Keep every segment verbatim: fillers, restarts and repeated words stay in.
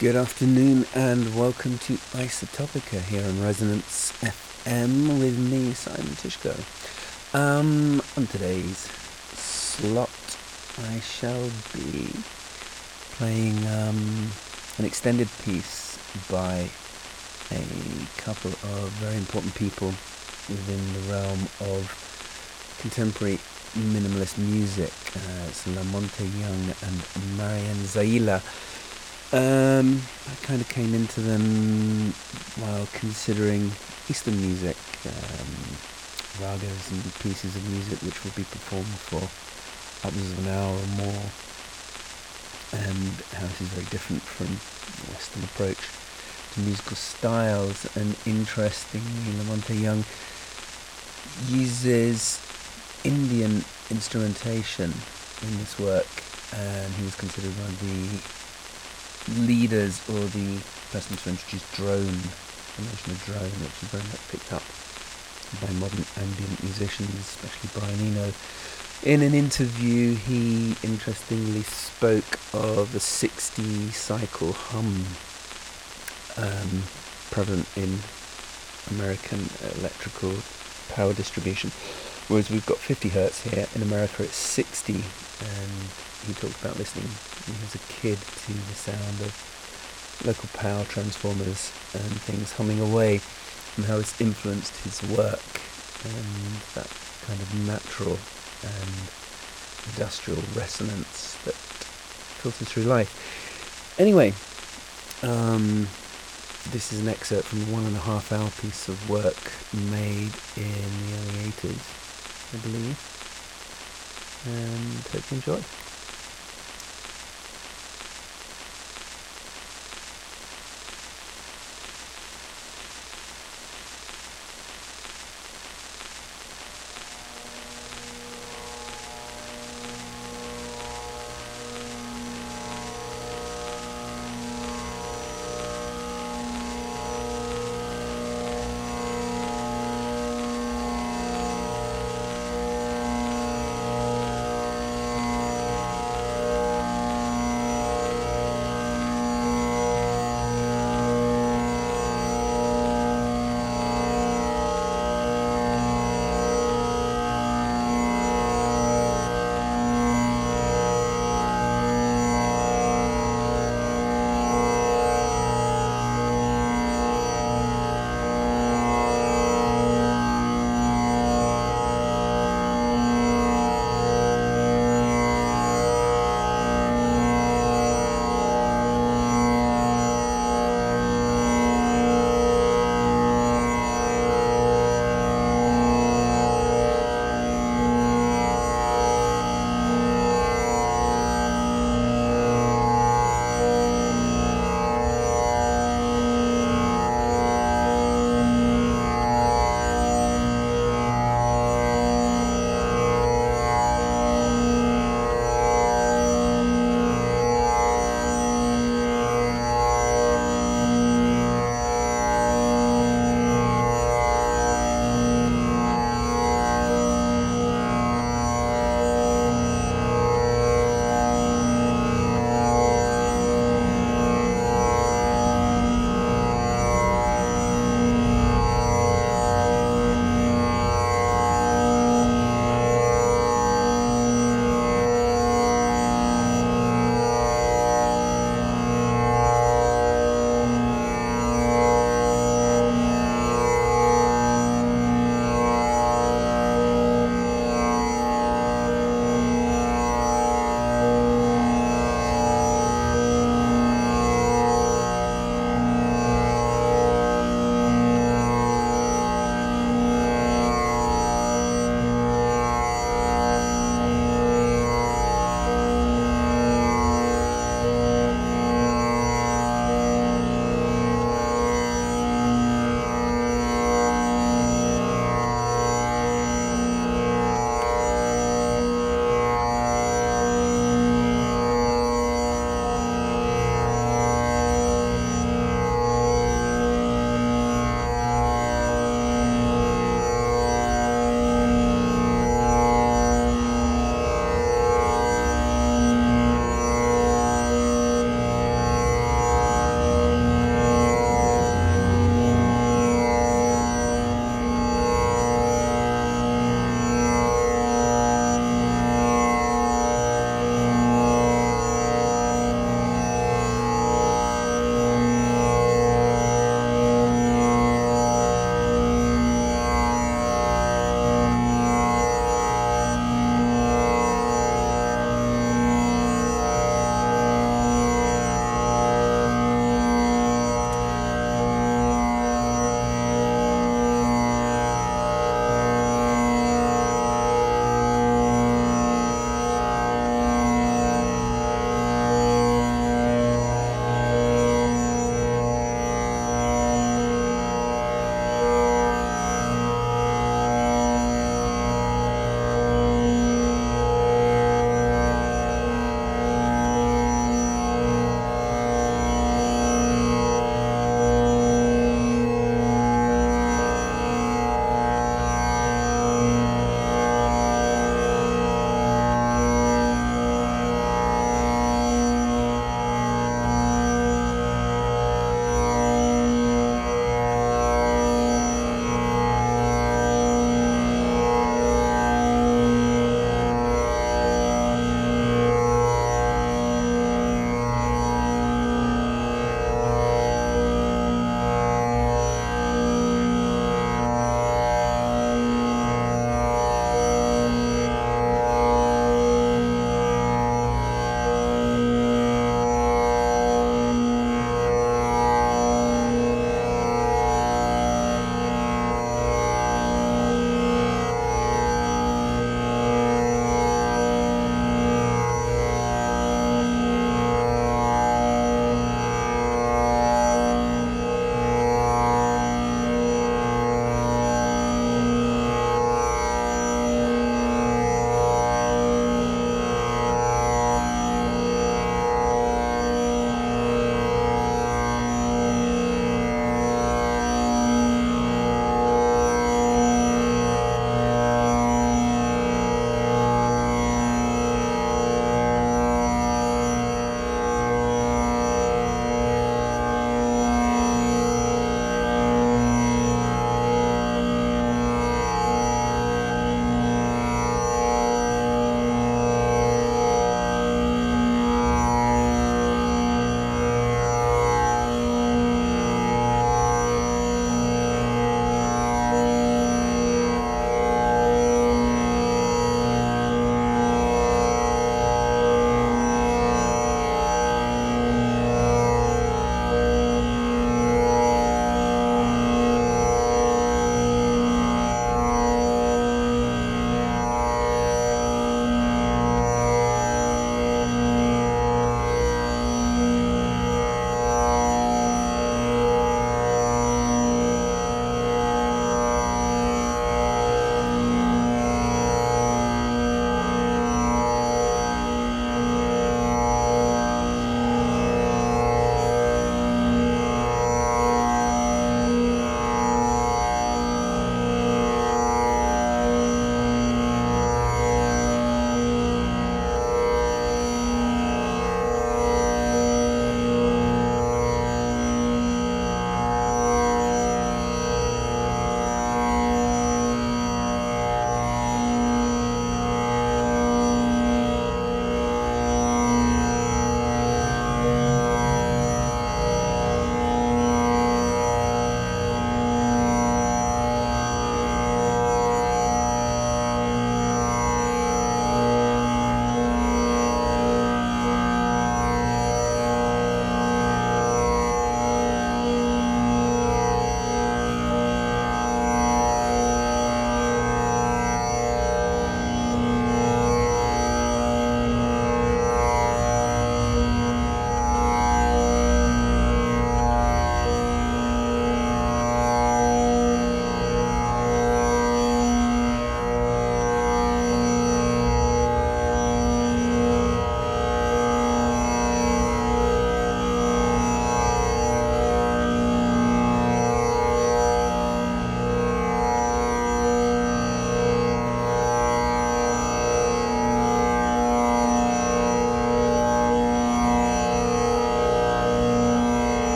Good afternoon and welcome to Isotopica here on Resonance F M with me, Simon Tyszko. Um, on today's slot I shall be playing um, an extended piece by a couple of very important people within the realm of contemporary minimalist music. Uh, it's La Monte Young and Marian Zazeela. Um, I kind of came into them while considering Eastern music, um, ragas and pieces of music which will be performed for upwards of an hour or more, and how this is very different from the Western approach to musical styles. And interestingly, La Monte Young uses Indian instrumentation in this work, and he was considered one of the leaders or the persons who introduced drone, the notion of drone, which was very much picked up by modern ambient musicians, especially Brian Eno. In an interview he interestingly spoke of the sixty cycle hum um, prevalent in American electrical power distribution, whereas we've got fifty hertz here. In America it's sixty, and he talked about listening when he was a kid to the sound of local power transformers and things humming away, and how it's influenced his work, and that kind of natural and industrial resonance that filters through life. Anyway, um, this is an excerpt from a one and a half hour piece of work made in the early eighties, I believe, and hope you enjoy.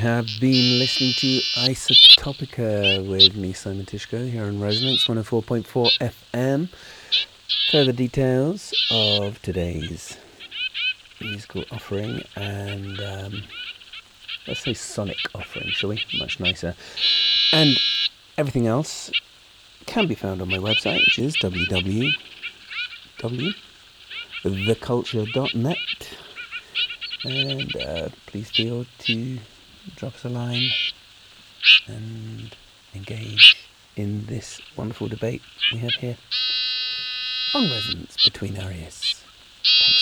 have been listening to Isotopica with me, Simon Tyszko, here on Resonance one oh four point four F M. Further details of today's musical offering and um, let's say sonic offering, shall we? Much nicer. And everything else can be found on my website, which is w w w dot the culture dot net. And uh, please feel to drop us a line and engage in this wonderful debate we have here on Resonance Between Our Ears. Thanks.